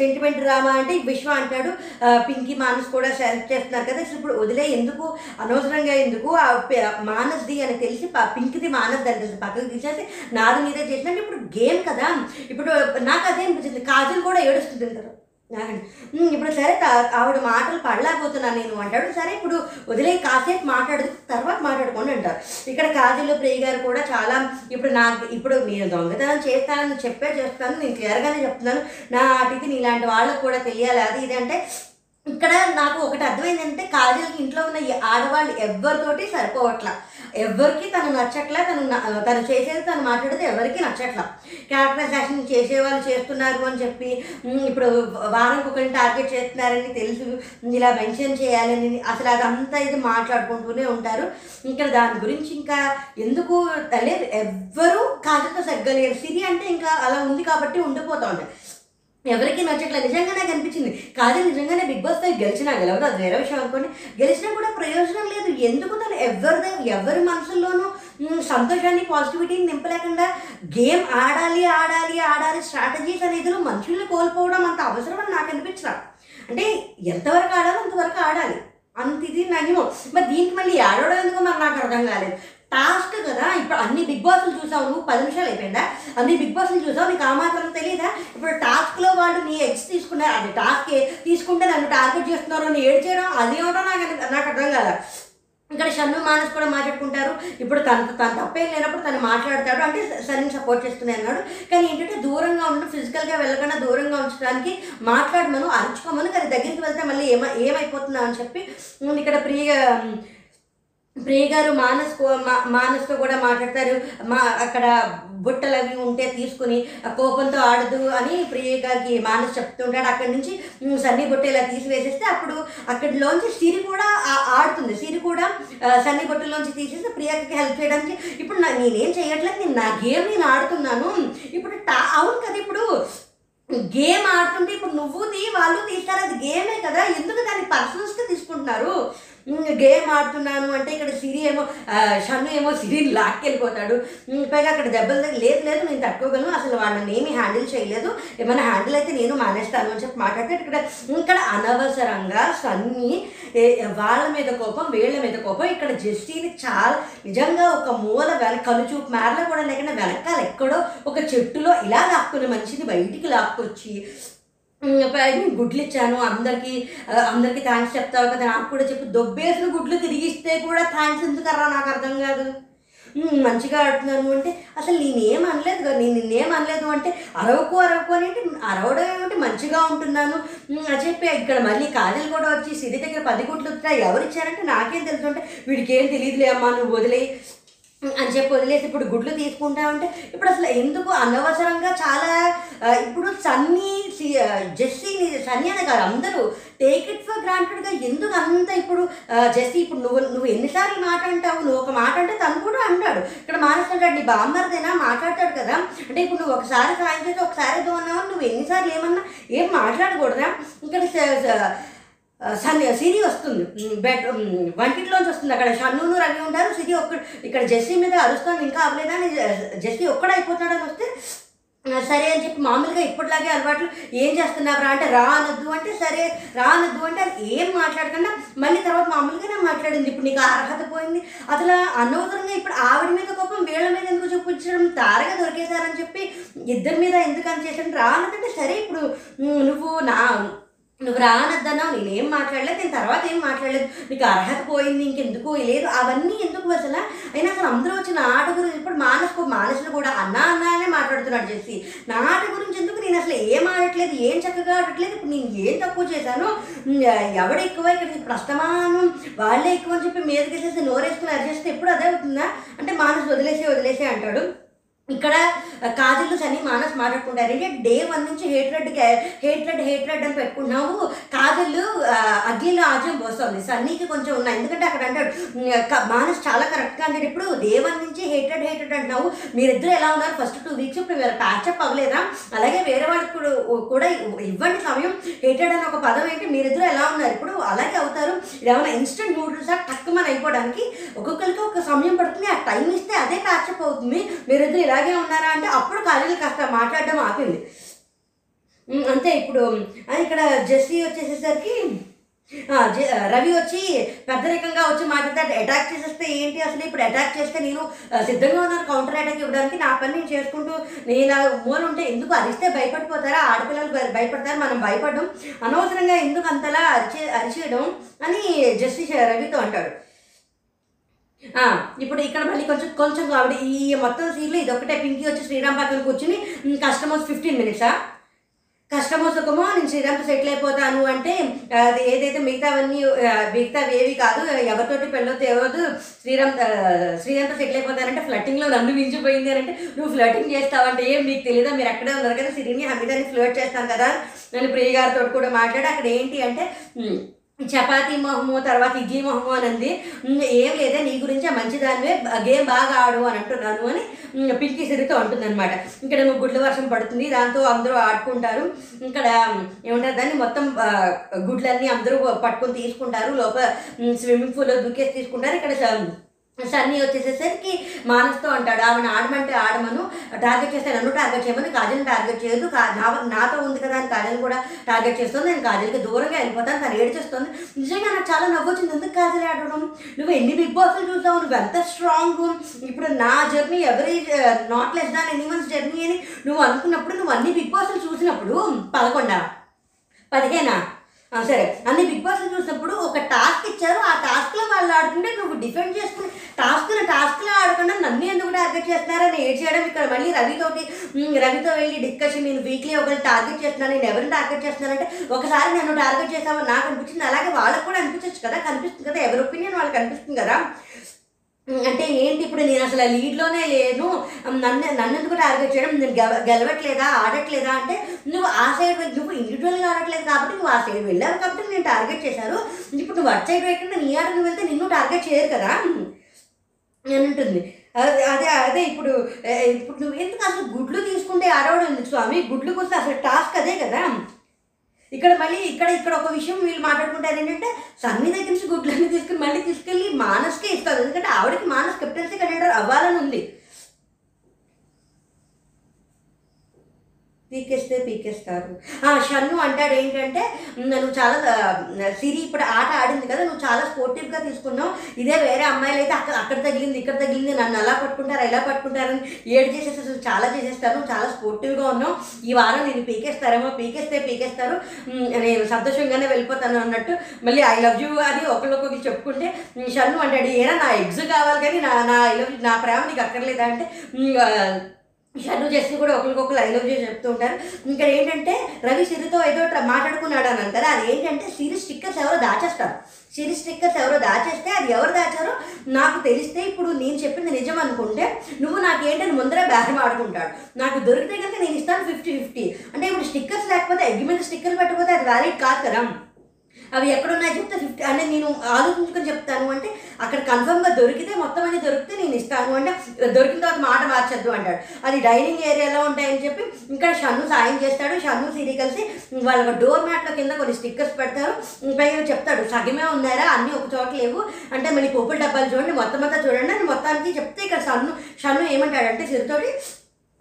సెంటిమెంట్ డ్రామా అంటే విశ్వ అంటాడు పింకీ మానస్ కూడా సెలెక్ట్ చేస్తున్నారు కదా ఇప్పుడు వదిలే, ఎందుకు అనవసరంగా ఎందుకు మానస్ది అని తెలిసి పింకిది మానస్ది అని తెలిసి పక్కకు తీసేసి నాది మీదే చేసినట్టు ఇప్పుడు గేమ్ కదా. ఇప్పుడు నాకు అదే అనిపించింది, కాజల్ కూడా ఏడుస్తుంది కదా ఇప్పుడు సరే ఆవిడ మాటలు పడలేకపోతున్నా నేను అంటాడు. సరే ఇప్పుడు వదిలే కాసేపు మాట్లాడు తర్వాత మాట్లాడుకోండి అంటారు. ఇక్కడ కాజల్ ప్రియ గారు కూడా చాలా ఇప్పుడు నాకు ఇప్పుడు నేను దొంగతనం చేస్తానని చెప్పే చేస్తాను, నేను క్లియర్గానే చెప్తున్నాను, నా అతిథి ఇలాంటి వాళ్ళకు కూడా తెలియాలి అది ఇదంటే. ఇక్కడ నాకు ఒకటి అర్థమైందంటే కాజల్కి ఇంట్లో ఉన్న ఈ ఆడవాళ్ళు ఎవరితోటి సరిపోవట్లా, ఎవరికి తను నచ్చట్లా, తను తను చేసేది తను మాట్లాడేది ఎవరికి నచ్చట్లా. క్యారెక్టరైజేషన్ చేసేవాళ్ళు చేస్తున్నారు అని చెప్పి ఇప్పుడు వారం ఒకరిని టార్గెట్ చేస్తున్నారని తెలుసు, ఇలా మెన్షన్ చేయాలని అసలు అదంతా ఇది మాట్లాడుకుంటూనే ఉంటారు. ఇక్కడ దాని గురించి ఇంకా ఎందుకు లేదు, ఎవ్వరూ కాజల్తో సగ్గలేరు. సిరి అంటే ఇంకా అలా ఉంది కాబట్టి ఉండిపోతా ఉన్నాయి, ఎవరికి నచ్చట్లేదు. నిజంగా నాకు అనిపించింది కాదు నిజంగానే బిగ్ బాస్ తను గెలిచినా గెలవదు అది వేరే విషయం అనుకోండి, గెలిచినా కూడా ప్రయోజనం లేదు. ఎందుకు తను ఎవరిదే ఎవరి మనసుల్లోనూ సంతోషాన్ని పాజిటివిటీని నింపలేకుండా గేమ్ ఆడాలి ఆడాలి ఆడాలి స్ట్రాటజీస్ అనేది మనుషుల్ని కోల్పోవడం అంత అవసరం అని నాకు అనిపించరా. అంటే ఎంతవరకు ఆడాలో అంతవరకు ఆడాలి అంత ఇది నయమో. మరి దీనికి మళ్ళీ ఆడవడం ఎందుకు మరి నాకు అర్థం కాలేదు. టాస్క్ కదా, ఇప్పుడు అన్ని బిగ్ బాస్లు చూసావు నువ్వు, పది నిమిషాలు అయిపోయిందా, అన్ని బిగ్ బాస్లు చూసావు, నీకు ఆ మాత్రం తెలియదా. ఇప్పుడు టాస్క్లో వాళ్ళు నీ ఎగ్స్ తీసుకున్నారు, అది టాస్క్ తీసుకుంటే నన్ను టార్గెట్ చేస్తున్నారు అని ఏడ్ చేయడం అది ఏమిటో నాకు నాకు అర్థం కాదు. ఇక్కడ షన్ను మానస్ కూడా మాట్లాడుకుంటారు. ఇప్పుడు తను తను తప్పేం లేనప్పుడు తను మాట్లాడతాడు అంటే సన్ని సపోర్ట్ చేస్తున్నాయి అన్నాడు. కానీ ఏంటంటే దూరంగా ఉండడం, ఫిజికల్గా వెళ్ళకుండా దూరంగా ఉంచడానికి మాట్లాడమను అరుచుకోమను, కానీ దగ్గరికి వెళ్తే మళ్ళీ ఏమ ఏమైపోతుందా అని చెప్పి ఇక్కడ ప్రియ ప్రియ గారు మానస్ మానస్తో కూడా మాట్లాడతారు. మా అక్కడ బుట్టలు అవి ఉంటే తీసుకుని కోపంతో ఆడదు అని ప్రియ గారికి మానస్ చెప్తుంటాడు. అక్కడి నుంచి సన్నీ బుట్ట ఇలా తీసివేసేస్తే అప్పుడు అక్కడిలోంచి సిరి కూడా ఆడుతుంది, సిరి కూడా సన్నీ బుట్టలోంచి తీసేసి ప్రియకి హెల్ప్ చేయడానికి ఇప్పుడు నా నేనేం చేయట్లేదు, నేను నా గేమ్ నేను ఆడుతున్నాను ఇప్పుడు. అవును కదా, ఇప్పుడు గేమ్ ఆడుతుంటే ఇప్పుడు నువ్వుది వాళ్ళు తీస్తారు, అది గేమే కదా, ఎందుకు దాన్ని పర్సనల్స్గా తీసుకుంటున్నారు? గేమ్ ఆడుతున్నాను అంటే ఇక్కడ సిరి ఏమో షన్ను ఏమో సిరిని లాక్కెళ్ళిపోతాడు, పైగా అక్కడ దెబ్బలు దగ్గర లేదు లేదు నేను తట్టుకోగలను, అసలు వాళ్ళని ఏమీ హ్యాండిల్ చేయలేదు, ఏమైనా హ్యాండిల్ అయితే నేను మానేస్తాను అని చెప్పి మాట్లాడితే ఇక్కడ ఇక్కడ అనవసరంగా సన్నీ వాళ్ళ మీద కోపం వీళ్ళ మీద కోపం. ఇక్కడ జస్టీని చాలా నిజంగా ఒక మూల వెన కనుచూపు మేరలో కూడా లేకుండా వెనకాల ఎక్కడో ఒక చెట్టులో ఇలా లాక్కునే మనిషిని బయటికి లాక్కొచ్చి గుడ్లు ఇచ్చాను అందరికీ అందరికీ థ్యాంక్స్ చెప్తావు కదా నాకు కూడా చెప్పి దొబ్బేసిన గుడ్లు తిరిగిస్తే కూడా థ్యాంక్స్ ఎందుకర్రా నాకు అర్థం కాదు, మంచిగా ఆడుతున్నాను అంటే అసలు నేనేం అనలేదు కదా, నేను నిన్నేం అనలేదు అంటే అరవకు అరవకు అని అరవడం ఏమిటి మంచిగా ఉంటున్నాను అని చెప్పి ఇక్కడ మళ్ళీ కాజలు కూడా వచ్చి సిరి దగ్గర పది గుడ్లు వచ్చాయి ఎవరు ఇచ్చారంటే నాకేం తెలుసు అంటే వీడికి ఏం తెలియదులే అమ్మా నువ్వు వదిలే అని చెప్పి వదిలేసి ఇప్పుడు గుడ్లు తీసుకుంటామంటే ఇప్పుడు అసలు ఎందుకు అనవసరంగా చాలా ఇప్పుడు సన్నీ జెస్సీని సన్నీ అనే కాదు అందరూ టేక్ ఇట్ ఫర్ గ్రాంటెడ్గా ఎందుకు అంత ఇప్పుడు జెస్సీ ఇప్పుడు నువ్వు నువ్వు ఎన్నిసార్లు మాట అంటావు, నువ్వు ఒక మాట అంటే తను కూడా అంటాడు ఇక్కడ మానేస్తాడు నీ బామ్మర్దైనా మాట్లాడతాడు కదా అంటే ఇప్పుడు నువ్వు ఒకసారి సాయం చేసి ఒకసారి దోన్నావు నువ్వు ఎన్నిసార్లు ఏమన్నా ఏం మాట్లాడకూడదా. ఇక్కడ సన్ సిరి వస్తుంది బెడ్ వంటిట్లోంచి వస్తుంది, అక్కడ షన్నును రవి ఉంటారు, సిరి ఒక్క ఇక్కడ జెస్సీ మీద అరుస్తాను ఇంకా అవ్వలేదా అని జెస్సీ ఒక్కడైపోతాడని వస్తే సరే అని చెప్పి మామూలుగా ఇప్పటిలాగే అలవాట్లు ఏం చేస్తున్నావురా అంటే రా అనొద్దు అంటే సరే రా అనొద్దు అంటే అది ఏం మాట్లాడకుండా మళ్ళీ తర్వాత మామూలుగానే మాట్లాడింది. ఇప్పుడు నీకు అర్హత పోయింది అసలు అనవసరంగా ఇప్పుడు ఆవిడ మీద కోపం వీళ్ళ మీద ఎందుకు చూపించడం, తారగా దొరికేశారని చెప్పి ఇద్దరి మీద ఎందుకు అని చేసాను రా అనదంటే సరే ఇప్పుడు నువ్వు నా నువ్వు రానద్దన్నావు నేనేం మాట్లాడలేదు నేను తర్వాత ఏం మాట్లాడలేదు నీకు అర్హత పోయింది ఇంకెందుకు లేదు అవన్నీ ఎందుకు అసలు అయినా అసలు అందరూ వచ్చిన ఆట గురించి ఇప్పుడు మానసు మానసులు కూడా అన్నా అన్నానే మాట్లాడుతున్నాడు చేసి నా ఆట గురించి ఎందుకు నేను అసలు ఏం ఆడట్లేదు ఏం చక్కగా ఆడట్లేదు ఇప్పుడు నేను ఏం తక్కువ చేశాను ఎవడ ఎక్కువ ఇక్కడ ప్రస్తమానం వాళ్ళే ఎక్కువ అని చెప్పి మీదకేసేసి నోరేసుకుని అరిచేస్తే ఎప్పుడు అదే అవుతుందా అంటే మానసు వదిలేసే వదిలేసే అంటాడు. ఇక్కడ కాజల్ సన్నీ మానస్ మాట్లాడుకుంటారు అంటే డే వన్ నుంచి హేట్రెడ్ హేట్రెడ్ హేట్రెడ్ అని పెట్టుకున్నావు, కాజల్ అగ్గిలో ఆజ్యం పోస్తుంది సన్నీకి కొంచెం ఉన్నాయి ఎందుకంటే అక్కడ అంటాడు మానస్ చాలా కరెక్ట్గా అంటాడు ఇప్పుడు డే వన్ నుంచి హేట్రెడ్ హేట్రెడ్ అంటున్నావు మీరిద్దరు ఎలా ఉన్నారు ఫస్ట్ టూ వీక్స్ ఇప్పుడు మీరు ప్యాచప్ అవ్వలేదా అలాగే వేరే వాళ్ళకి కూడా ఇవ్వండి సమయం హేట్రెడ్ అని ఒక పదం ఏంటి మీరిద్దరు ఎలా ఉన్నారు ఇప్పుడు అలాగే అవుతారు ఏమైనా ఇన్స్టెంట్ నూడిల్స్ టక్కుమని అయిపోవడానికి ఒక్కొక్కరికి ఒక సమయం పడుతుంది ఆ టైం ఇస్తే అదే ప్యాచప్ అవుతుంది మీరిద్దరు ఇలా అలాగే ఉన్నారా అంటే అప్పుడు కాలేజీ కాస్త మాట్లాడడం ఆపింది అంతే. ఇప్పుడు ఇక్కడ జెస్సీ వచ్చేసేసరికి రవి వచ్చి పెద్దరికంగా వచ్చి మాట్లాడతాడు అటాక్ చేసేస్తే ఏంటి అసలు ఇప్పుడు అటాక్ చేస్తే నేను సిద్ధంగా ఉన్నాను కౌంటర్ అటాక్ ఇవ్వడానికి నా పని నేను చేసుకుంటూ నేను ఇలా మూల ఉంటే ఎందుకు అరిస్తే భయపడిపోతారా ఆడపిల్లలు భయపడతారు మనం భయపడడం అనవసరంగా ఎందుకు అంతలా అరిచే అరిచేయడం అని జెస్సీ రవితో అంటాడు. ఇప్పుడు ఇక్కడ మళ్ళీ కొంచెం కొంచెం కాబట్టి ఈ మొత్తం సీన్లో ఇది ఒకటే పింకీ వచ్చి శ్రీరామ్ పక్కన కూర్చుని కస్టమర్స్ ఫిఫ్టీన్ మినిట్సా కస్టమర్స్ ఒకమో నేను శ్రీరామ్తో సెటిల్ అయిపోతాను అంటే అది ఏదైతే మిగతావన్నీ మిగతావి ఏవి కాదు ఎవరితోటి పెళ్ళొద్దు ఎవరు శ్రీరామ్ శ్రీరామ్తో సెటిల్ అయిపోతానంటే ఫ్లటింగ్లో నన్ను మించిపోయింది అని అంటే నువ్వు ఫ్లటింగ్ చేస్తావంటే ఏం నీకు తెలియదా మీరు అక్కడే ఉన్నారు కదా సిరిని హమీదాన్ని ఫ్లర్ట్ చేస్తాను కదా నేను ప్రియ గారితో కూడా మాట్లాడి అక్కడ ఏంటి అంటే చపాతీ మొహము తర్వాత ఇడ్లీ మొహము అని అంది ఏం లేదా నీ గురించే మంచిదానివే గేమ్ బాగా ఆడు అని అంటున్నాను అని పింకీ సిరితో అంటుంది అనమాట. ఇక్కడ నువ్వు గుడ్ల వర్షం పడుతుంది దాంతో అందరూ ఆడుకుంటారు ఇక్కడ ఏమంటారు దాన్ని మొత్తం గుడ్లన్నీ అందరూ పట్టుకొని తీసుకుంటారు లోపల స్విమ్మింగ్ పూల్లో దూకేసి తీసుకుంటారు. ఇక్కడ సన్నీ వచ్చేసేసరికి మానసుతో అంటాడు ఆమెను ఆడమంటే ఆడమను టార్గెట్ చేస్తే నన్ను టార్గెట్ చేయమని కాజల్ని టార్గెట్ చేయదు నాతో ఉంది కదా అని కాజల్ కూడా టార్గెట్ చేస్తుంది నేను కాజల్కి దూరంగా వెళ్ళిపోతాను తను ఏడ్చేస్తుంది. నిజంగా నాకు చాలా నవ్వు వచ్చింది ఎందుకు కాజల్ ఆడడం నువ్వు ఎన్ని బిగ్ బాస్లు చూసావు నువ్వు ఎంత స్ట్రాంగ్ ఇప్పుడు నా జర్నీ ఎవరి not less than anyone's journey అని నువ్వు అనుకున్నప్పుడు నువ్వు అన్ని బిగ్ బాస్లు చూసినప్పుడు పదకొండా పదిహేనా సరే అన్ని బిగ్ బాస్లు చూసినప్పుడు ఒక టాస్క్ ఇచ్చారు ఆ టాస్క్లో వాళ్ళు ఆడుతుంటే నువ్వు డిఫెండ్ చేసుకుని టాస్క్ టాస్క్లో ఆడకుండా నన్ను ఎందుకు టార్గెట్ చేస్తున్నారని ఏడ్ చేయడం ఇక్కడ మళ్ళీ రవితోటి రవితో వెళ్ళి డిస్కషన్ నేను వీక్లీ ఒకరిని టార్గెట్ చేస్తున్నాను నేను ఎవరిని టార్గెట్ చేస్తున్నానంటే ఒకసారి నన్ను టార్గెట్ చేసామని నాకు అనిపించింది అలాగే వాళ్ళకు కూడా అనిపించవచ్చు కదా కనిపిస్తుంది కదా ఎవరి ఒపీనియన్ వాళ్ళకి అనిపిస్తుంది కదా అంటే ఏంటి ఇప్పుడు నేను అసలు లీడ్లోనే లేను నన్ను నన్ను ఎందుకు టార్గెట్ చేయడం నేను గెలవట్లేదా ఆడట్లేదా అంటే నువ్వు ఆ సైడ్ నువ్వు ఇండివిజువల్గా ఆడట్లేదు కాబట్టి నువ్వు ఆ సైడ్ వెళ్ళావు కాబట్టి నేను టార్గెట్ చేశారు ఇప్పుడు నువ్వు అటు సైడ్ వెళ్ళకుండా నీ ఆటకు వెళ్తే నిన్ను టార్గెట్ చేయరు కదా అని ఉంటుంది. అదే అదే అదే ఇప్పుడు ఇప్పుడు నువ్వు ఎందుకు అసలు గుడ్లు తీసుకుంటే ఆడవడం ఎందుకు స్వామి గుడ్లు కోసం అసలు టాస్క్ అదే కదా. ఇక్కడ మళ్ళీ ఇక్కడ ఇక్కడ ఒక విషయం వీళ్ళు మాట్లాడుకుంటారు ఏంటంటే సన్నీ దగ్గర నుంచి గుడ్లన్నీ తీసుకుని మళ్ళీ తీసుకెళ్ళి మానస్కే ఇస్తారు, ఎందుకంటే ఆవిడకి మానస్ కెప్టెన్సీ కండక్టర్ అవ్వాలని ఉంది. పీకేస్తే పీకేస్తారు. షన్ను అంటాడు ఏంటంటే నువ్వు చాలా సిరి ఇప్పుడు ఆట ఆడింది కదా, నువ్వు చాలా స్పోర్టివ్గా తీసుకున్నావు, ఇదే వేరే అమ్మాయిలు అయితే అక్కడ అక్కడ తగిలింది ఇక్కడ తగిలింది నన్ను అలా పట్టుకుంటారు ఇలా పట్టుకుంటారని ఏడు చేసేసి చాలా చేసేస్తారు, నువ్వు చాలా స్పోర్టివ్గా ఉన్నావు, ఈ వారం నేను పీకేస్తారేమో, పీకేస్తే పీకేస్తారు నేను సంతోషంగానే వెళ్ళిపోతాను అన్నట్టు మళ్ళీ ఐ లవ్ యూ అని ఒకరికొకరికి చెప్పుకుంటే షన్ను అంటాడు ఏనా నా ఎగ్స్ కావాలి కానీ నా నా ఐ లవ్ యూ నా ప్రేమ నీకు అక్కర్లేదా అంటే షన్ను చేసి కూడా ఒకరికొకరు ఐ లవ్ యూ చెప్తూ ఉంటారు. ఇంకా ఏంటంటే రవి సిరితో ఏదో మాట్లాడుకున్నాడు అని అంటారు, అది ఏంటంటే సిరి స్టిక్కర్స్ ఎవరో దాచేస్తారు, సిరి స్టిక్కర్స్ ఎవరో దాచేస్తే అది ఎవరు దాచారో నాకు తెలిస్తే ఇప్పుడు నేను చెప్పింది నిజం అనుకుంటే నువ్వు నాకేంటని ముందరే బేరం ఆడుకుంటాడు, నాకు దొరికితే కనుక నేను ఇస్తాను ఫిఫ్టీ ఫిఫ్టీ. అంటే ఇప్పుడు స్టిక్కర్స్ లేకపోతే ఎగ్ మీద స్టిక్కర్స్ పెట్టకపోతే అది వ్యాలిడ్ కాదు కదా, అవి ఎక్కడున్నాయో చెప్తే ఫిఫ్టీ అంటే నేను ఆలోచించుకొని చెప్తాను అంటే అక్కడ కన్ఫర్మ్గా దొరికితే మొత్తం అన్ని దొరికితే నేను ఇస్తాను అంటే దొరికిన తర్వాత మాట మార్చద్దు అంటాడు. అది డైనింగ్ ఏరియాలో ఉంటాయని చెప్పి ఇంకా షన్ను సాయం చేస్తాడు, షన్ను సిరి కలిసి వాళ్ళ డోర్ మ్యాట్లో కింద కొన్ని స్టిక్కర్స్ పెడతారు, పైగా చెప్తాడు సగమే ఉన్నారా అన్నీ ఒక చోట లేవు అంటే మళ్ళీ పొప్పుల డబ్బాలు చూడండి మొత్తం అంతా చూడండి అని మొత్తానికి చెప్తే ఇక్కడ షన్ను షన్ను ఏమంటాడంటే సిరితోటి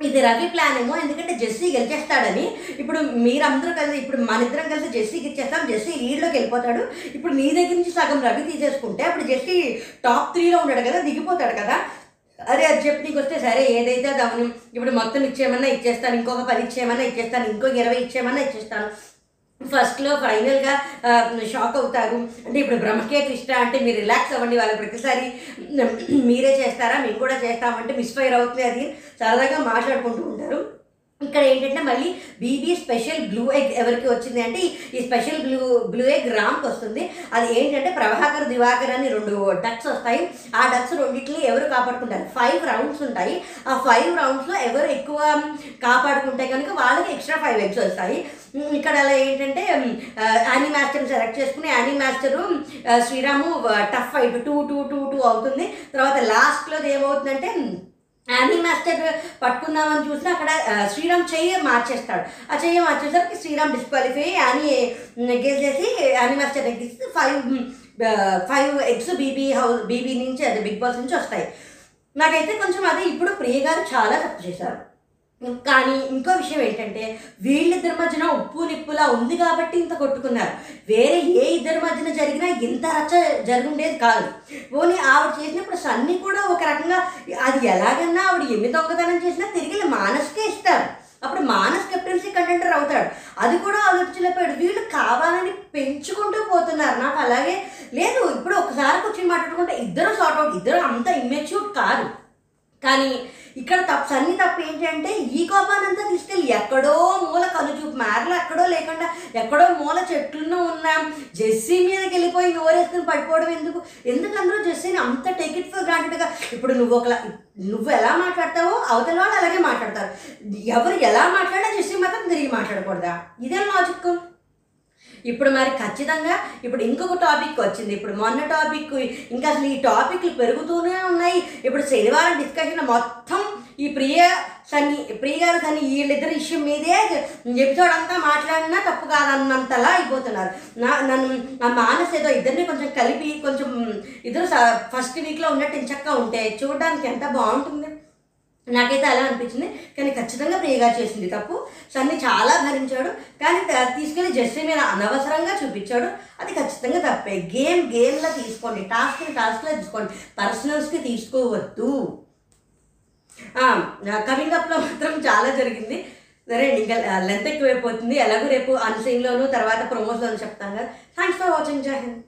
ఇది రవి ప్లాన్ ఏమో, ఎందుకంటే జెస్సీ గెలిచేస్తాడని ఇప్పుడు మీరందరూ కలిసి ఇప్పుడు మన ఇద్దరం కలిసి జెస్సీకి ఇచ్చేస్తాం, జెస్సీ లీడ్లోకి వెళ్ళిపోతాడు, ఇప్పుడు నీ దగ్గర నుంచి సగం రవి తీసేసుకుంటే అప్పుడు జెస్సీ టాప్ త్రీలో ఉన్నాడు కదా దిగిపోతాడు కదా, అరే అది చెప్పి నీకు వస్తే సరే ఏదైతే అది అవును ఇప్పుడు మొత్తం ఇచ్చేయమన్నా ఇచ్చేస్తాను, ఇంకొక పది ఇచ్చేయమన్నా ఇచ్చేస్తాను, ఇంకొక ఇరవై ఇచ్చేయమన్నా ఇచ్చేస్తాను, ఫస్ట్లో ఫైనల్గా షాక్ అవుతారు. అంటే ఇప్పుడు బ్రహ్మకేట్ ఇష్ట అంటే మీరు రిలాక్స్ అవ్వండి, వాళ్ళు ప్రతిసారి మీరే చేస్తారా మేము కూడా చేస్తామంటే మిస్ఫైర్ అవుతుంది అది సరదాగా మాట్లాడుకుంటూ ఉంటారు. ఇక్కడ ఏంటంటే మళ్ళీ బీబీ స్పెషల్ బ్లూ ఎగ్ ఎవరికి వచ్చింది అంటే ఈ స్పెషల్ బ్లూ బ్లూ ఎగ్ రామ్కి వస్తుంది, అది ఏంటంటే ప్రభాకర్ దివాకర్ అని రెండు డక్స్ వస్తాయి, ఆ డక్స్ రెండింటిని ఎవరు కాపాడుకుంటారు ఫైవ్ రౌండ్స్ ఉంటాయి, ఆ ఫైవ్ రౌండ్స్లో ఎవరు ఎక్కువ కాపాడుకుంటే కనుక వాళ్ళకి ఎక్స్ట్రా ఫైవ్ ఎగ్స్ వస్తాయి. ఇక్కడ అలా ఏంటంటే యానీ మాస్టర్ని సెలెక్ట్ చేసుకుని Annie master Sriram tough fight two two two two అవుతుంది, తర్వాత లాస్ట్లో ఏమవుతుందంటే యానీ మాస్టర్ పట్టుకుందామని చూసినా అక్కడ శ్రీరామ్ చెయ్యి మార్చేస్తాడు, ఆ చెయ్యి మార్చేసరికి శ్రీరామ్ డిస్క్వాలిఫై అయ్యి యానీ నెగ్గేసేసి యానీ మాస్టర్ నెగ్గేసి five five eggs BB house BB నుంచి అదే బిగ్ బాస్ నుంచి వస్తాయి. నాకైతే కొంచెం అదే ఇప్పుడు ప్రియ గారు చాలా తప్పు చేశారు, కానీ ఇంకో విషయం ఏంటంటే వీళ్ళిద్దరి మధ్యన ఉప్పు నిప్పులా ఉంది కాబట్టి ఇంత కొట్టుకున్నారు, వేరే ఏ ఇద్దరి మధ్యన జరిగినా ఇంత రచ్చ జరుగుండేది కాదు. పోనీ ఆవిడ చేసినప్పుడు సన్నీ కూడా ఒక రకంగా అది ఎలాగన్నా ఆవిడ ఎన్ని దొంగతనం చేసినా తిరిగి మానస్కే ఇస్తారు, అప్పుడు మానస్ కెప్టెన్సీ కంటెంటర్ అవుతాడు, అది కూడా ఆలోచించలేకపోయాడు. వీళ్ళు కావాలని పెంచుకుంటూ పోతున్నారు. నాకు అలాగే లేదు ఇప్పుడు ఒకసారి కూర్చొని మాట్లాడుకుంటే ఇద్దరు సార్ట్ అవుట్, ఇద్దరు అంత ఇమ్మెచ్యూర్ కాదు. కానీ ఇక్కడ తప్పు సన్నీ తప్పు ఏంటంటే ఈ కోపానంతా తీసుకెళ్ళి ఎక్కడో మూల కనుచూపు మేరలు ఎక్కడో లేకుండా ఎక్కడో మూల చెట్లున్నో ఉన్నాం జెస్సీ మీదకి వెళ్ళిపోయి నోరేసుకుని పడిపోవడం ఎందుకు, ఎందుకందరూ జెస్సీని అంత టేక్ ఇట్ ఫర్ గ్రాంటెడ్గా ఇప్పుడు నువ్వు ఒకలా నువ్వు ఎలా మాట్లాడతావో అవతల వాళ్ళు అలాగే మాట్లాడతారు, ఎవరు ఎలా మాట్లాడినా జెస్సీ మాత్రం తిరిగి మాట్లాడకూడదా, ఇదే లాజిక్. ఇప్పుడు మరి ఖచ్చితంగా ఇప్పుడు ఇంకొక టాపిక్ వచ్చింది, ఇప్పుడు మొన్న టాపిక్ ఇంకా అసలు ఈ టాపిక్లు పెరుగుతూనే ఉన్నాయి. ఇప్పుడు శనివారం డిస్కషన్ మొత్తం ఈ ప్రియ సన్నీ ప్రియ గారు సన్నీ వీళ్ళిద్దరు ఇష్యూ మీదే ఎపిసోడ్ అంతా మాట్లాడినా తప్పు కాదన్నంతలా అయిపోతున్నారు. నా నన్ను నా మానస్ ఏదో ఇద్దరిని కొంచెం కలిపి కొంచెం ఇద్దరు ఫస్ట్ వీక్లో ఉన్నట్టు చక్కగా ఉంటే చూడడానికి ఎంత బాగుంటుంది, నాకైతే అలా అనిపించింది. కానీ ఖచ్చితంగా ప్రియగా చేసింది తప్పు, సన్నీ చాలా భరించాడు కానీ తీసుకెళ్ళి జెస్సీ మీద అనవసరంగా చూపించాడు, అది ఖచ్చితంగా తప్పే. గేమ్ గేమ్లా తీసుకోండి, టాస్క్ని టాస్క్లా తీసుకోండి, పర్సనల్స్కి తీసుకోవద్దు. కమింగ్ అప్లో మాత్రం చాలా జరిగింది. సరే ఇంకా లెంత్ ఎక్కువైపోతుంది, ఎలాగో రేపు అన్సీన్లోనూ తర్వాత ప్రమోస్లోనూ చెప్తాను కదా. థ్యాంక్స్ ఫర్ వాచింగ్, జై హింద్.